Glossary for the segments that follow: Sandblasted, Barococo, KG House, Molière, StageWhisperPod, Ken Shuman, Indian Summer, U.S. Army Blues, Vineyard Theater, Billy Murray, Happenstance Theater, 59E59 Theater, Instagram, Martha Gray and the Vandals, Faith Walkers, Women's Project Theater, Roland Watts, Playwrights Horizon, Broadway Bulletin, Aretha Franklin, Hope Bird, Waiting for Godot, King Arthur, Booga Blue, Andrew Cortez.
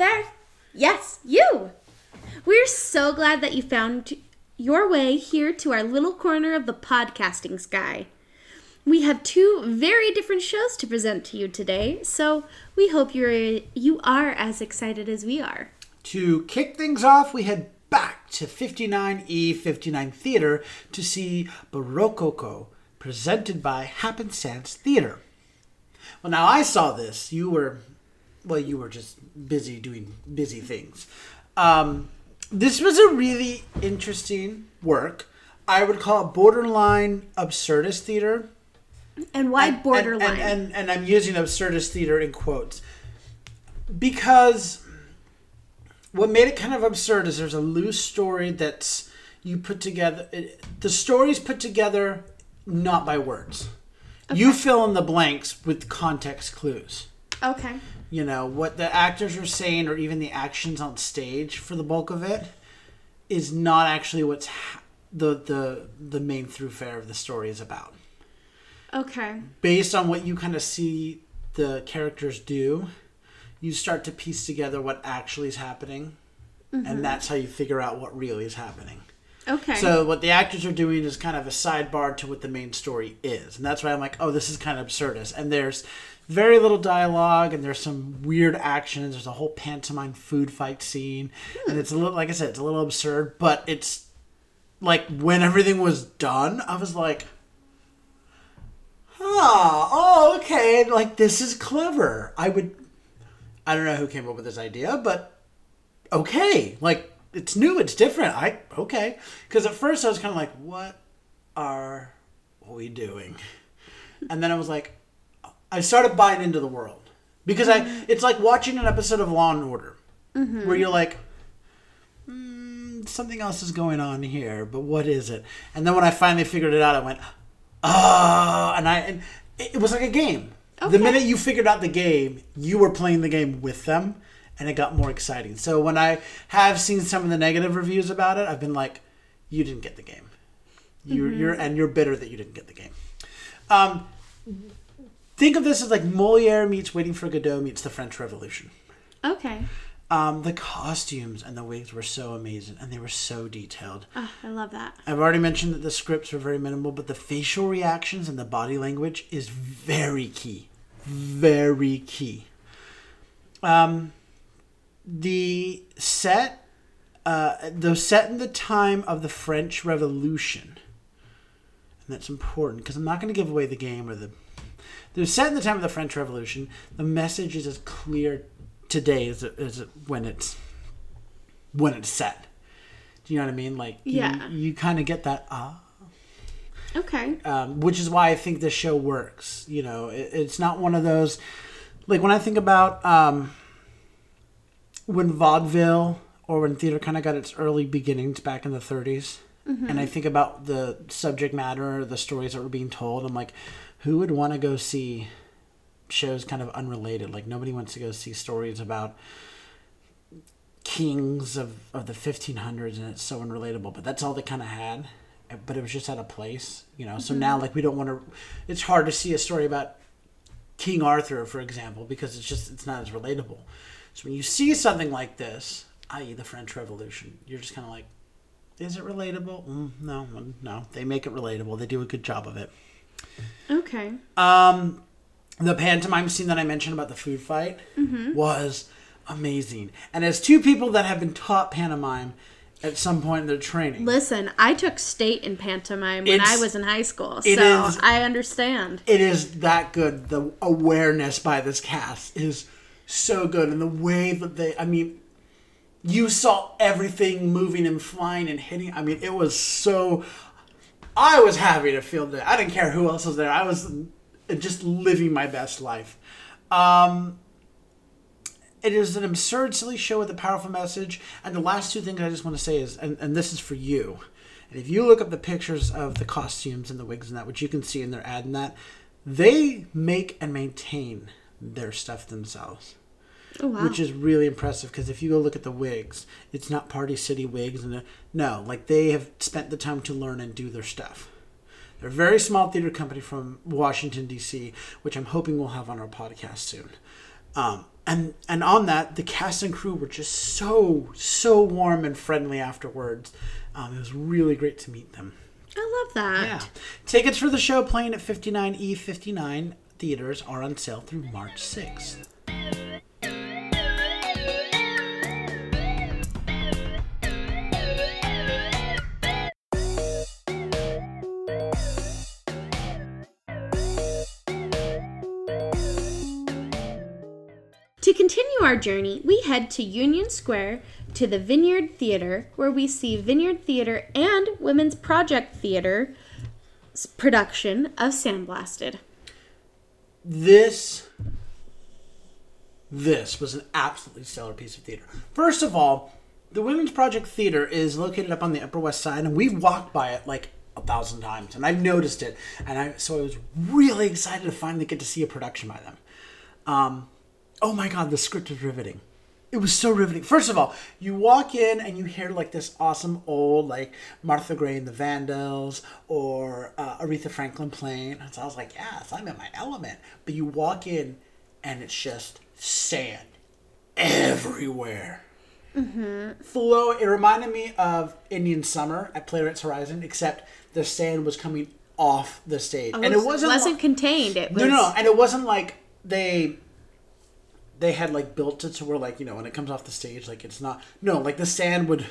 over there. Yes, you. We're so glad that you found your way here to our little corner of the podcasting sky. We have two very different shows to present to you today, so we hope you are as excited as we are. To kick things off, we head back to 59E59 Theater to see Barococo, presented by Happenstance Theater. Well, now I saw this. You were just busy doing busy things. This was a really interesting work. I would call it borderline absurdist theater. And why borderline? And I'm using absurdist theater in quotes. Because what made it kind of absurd is there's a loose story that's you put together. The story's put together not by words. Okay. You fill in the blanks with context clues. Okay. You know, what the actors are saying or even the actions on stage for the bulk of it is not actually what's the main thoroughfare of the story is about. Okay. Based on what you kind of see the characters do, you start to piece together what actually is happening, mm-hmm. and that's how you figure out what really is happening. Okay. So what the actors are doing is kind of a sidebar to what the main story is, and that's why I'm like, oh, this is kind of absurdist, and there's very little dialogue, and there's some weird actions. There's a whole pantomime food fight scene, and it's a little, like I said, it's a little absurd, but it's like when everything was done, I was like, oh, okay, like this is clever. I don't know who came up with this idea, but okay, like it's new, it's different. Because at first I was kind of like, what are we doing? And then I was like, I started buying into the world because it's like watching an episode of Law and Order, mm-hmm. where you're like, something else is going on here, but what is it? And then when I finally figured it out, I went, oh, and it was like a game. Okay. The minute you figured out the game, you were playing the game with them, and it got more exciting. So when I have seen some of the negative reviews about it, I've been like, you didn't get the game. You're bitter that you didn't get the game. Think of this as like Molière meets Waiting for Godot meets the French Revolution. Okay. The costumes and the wigs were so amazing, and they were so detailed. Oh, I love that. I've already mentioned that the scripts were very minimal, but the facial reactions and the body language is very key. Very key. The set, though set in the time of the French Revolution, and that's important because I'm not going to give away the game or the... They're set in the time of the French Revolution. The message is as clear today as it, when it's set. Do you know what I mean? Like, yeah. You kind of get that, Okay. Which is why I think this show works. You know, it's not one of those... Like, when I think about when vaudeville or when theater kind of got its early beginnings back in the 30s, mm-hmm. and I think about the subject matter or the stories that were being told, I'm like... Who would want to go see shows kind of unrelated? Like, nobody wants to go see stories about kings of the 1500s, and it's so unrelatable. But that's all they kind of had. But it was just out of place, you know? Mm-hmm. So now, like, we don't want to... It's hard to see a story about King Arthur, for example, because it's not as relatable. So when you see something like this, i.e. the French Revolution, you're just kind of like, is it relatable? No. They make it relatable. They do a good job of it. Okay. The pantomime scene that I mentioned about the food fight mm-hmm. was amazing. And as two people that have been taught pantomime at some point in their training. Listen, I took state in pantomime when I was in high school, so I understand. It is that good. The awareness by this cast is so good. And the way that you saw everything moving and flying and hitting. I mean, it was so... I was happy to feel that. I didn't care who else was there. I was just living my best life. It is an absurd, silly show with a powerful message. And the last two things I just want to say is, and this is for you, and if you look up the pictures of the costumes and the wigs and that, which you can see in their ad and that, they make and maintain their stuff themselves. Oh, wow. Which is really impressive because if you go look at the wigs, it's not Party City wigs. No, they have spent the time to learn and do their stuff. They're a very small theater company from Washington, D.C., which I'm hoping we'll have on our podcast soon. And on that, the cast and crew were just so warm and friendly afterwards. It was really great to meet them. I love that. Yeah. Tickets for the show playing at 59E59 theaters are on sale through March 6th. To continue our journey, we head to Union Square to the Vineyard Theater, where we see Vineyard Theater and Women's Project Theater's production of Sandblasted. This was an absolutely stellar piece of theater. First of all, the Women's Project Theater is located up on the Upper West Side, and we've walked by it like 1,000 times, and I've noticed it, and so I was really excited to finally get to see a production by them. Oh my God, the script was riveting. It was so riveting. First of all, you walk in and you hear like this awesome old like Martha Gray and the Vandals or Aretha Franklin playing. And so I was like, yes, I'm in my element. But you walk in and it's just sand everywhere. Mm-hmm. It reminded me of Indian Summer at Playwrights Horizon, except the sand was coming off the stage. And it wasn't contained. It was... No. And it wasn't like they had like built it to where like, you know, when it comes off the stage, like it's not, no, like the sand would,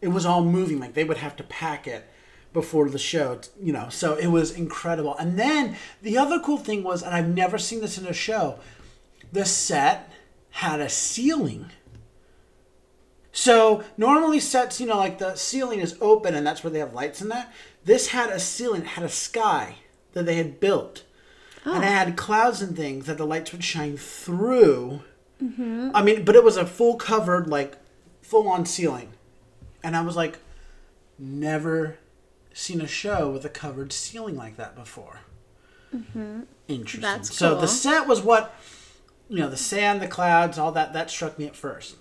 it was all moving. Like they would have to pack it before the show, you know, so it was incredible. And then the other cool thing was, and I've never seen this in a show, the set had a ceiling. So normally sets, you know, like the ceiling is open and that's where they have lights in that. This had a ceiling, it had a sky that they had built. Oh. And it had clouds and things that the lights would shine through. Mm-hmm. I mean, but it was a full covered, like, full-on ceiling. And I was like, never seen a show with a covered ceiling like that before. Mm-hmm. Interesting. That's cool. So the set was what, you know, the sand, the clouds, all that struck me at first.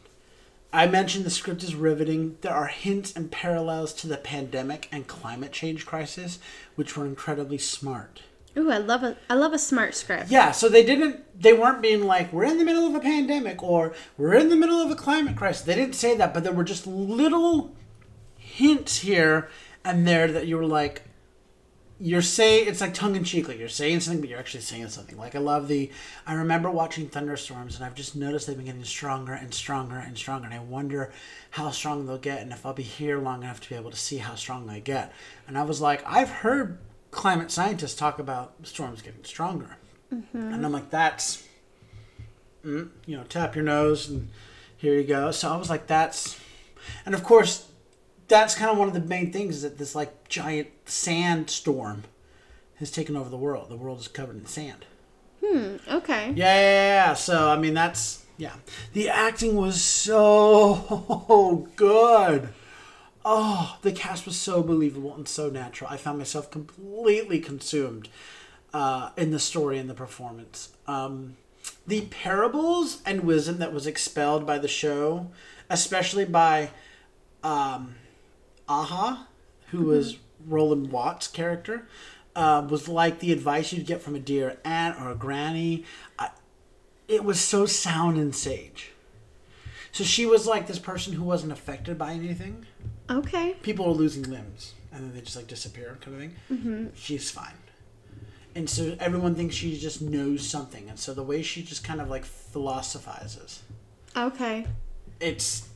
I mentioned the script is riveting. There are hints and parallels to the pandemic and climate change crisis, which were incredibly smart. Ooh, I love a smart script. Yeah, so they weren't being like, we're in the middle of a pandemic or we're in the middle of a climate crisis. They didn't say that, but there were just little hints here and there that you were like, you're saying, it's like tongue in cheek, like you're saying something, but you're actually saying something. Like I remember watching thunderstorms and I've just noticed they've been getting stronger and stronger and stronger. And I wonder how strong they'll get and if I'll be here long enough to be able to see how strong they get. And I was like, I've heard climate scientists talk about storms getting stronger. Mm-hmm. And I'm like, that's, you know, tap your nose and here you go. So I was like, and of course, that's kind of one of the main things is that this like giant sandstorm has taken over the world. The world is covered in sand. Okay. Yeah. So, I mean, the acting was so good. Oh, the cast was so believable and so natural. I found myself completely consumed in the story and the performance. The parables and wisdom that was expelled by the show, especially by Aha, who was Roland Watts' character, was like the advice you'd get from a dear aunt or a granny. It was so sound and sage. So she was like this person who wasn't affected by anything. Okay. People are losing limbs, and then they just like disappear, kind of thing. Mm-hmm. She's fine, and so everyone thinks she just knows something, and so the way she just kind of like philosophizes. Okay. It's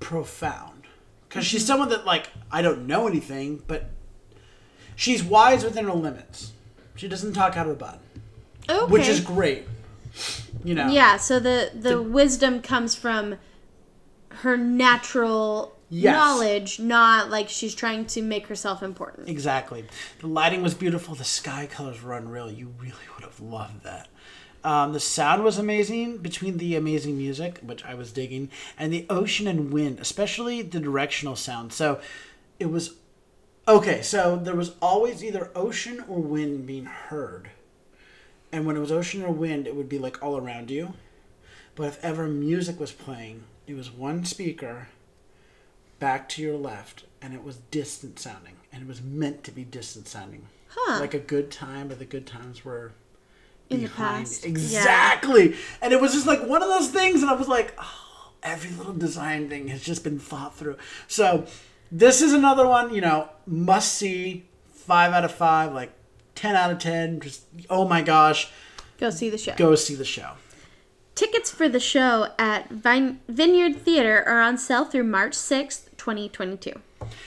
profound because she's someone that like I don't know anything, but she's wise within her limits. She doesn't talk out of the bun, okay, which is great. You know. Yeah. So the wisdom comes from her natural. Yes. Knowledge, not like she's trying to make herself important. Exactly. The lighting was beautiful. The sky colors were unreal. You really would have loved that. The sound was amazing between the amazing music, which I was digging, and the ocean and wind, especially the directional sound. So it was... Okay, so there was always either ocean or wind being heard. And when it was ocean or wind, it would be like all around you. But if ever music was playing, it was one speaker... back to your left, and it was distant sounding, and it was meant to be distant sounding. Huh. Like a good time, but the good times were in behind. The past. Exactly. Yeah. And it was just like one of those things. And I was like, oh, every little design thing has just been thought through. So this is another one, you know, must see, 5 out of 5, like 10 out of 10. Just, oh my gosh. Go see the show. Go see the show. Tickets for the show at Vineyard Theater are on sale through March 6th, 2022.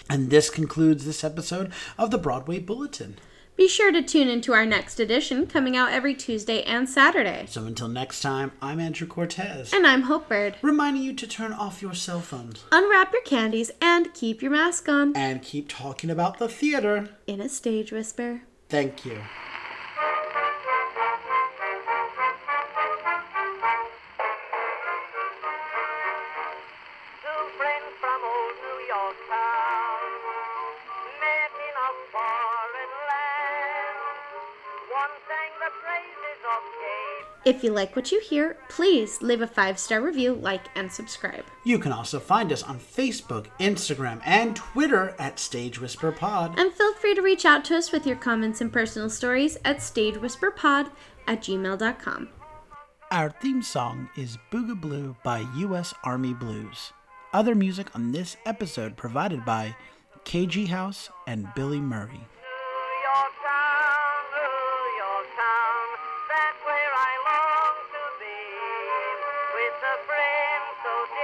And this concludes this episode of the Broadway Bulletin. Be sure to tune into our next edition, coming out every Tuesday and Saturday. So until next time, I'm Andrew Cortez. And I'm Hope Bird. Reminding you to turn off your cell phones. Unwrap your candies and keep your mask on. And keep talking about the theater. In a stage whisper. Thank you. If you like what you hear, please leave a 5-star review, like, and subscribe. You can also find us on Facebook, Instagram, and Twitter at StageWhisperPod. And feel free to reach out to us with your comments and personal stories at StageWhisperPod@gmail.com. Our theme song is Booga Blue by U.S. Army Blues. Other music on this episode provided by KG House and Billy Murray. Friend, so dear.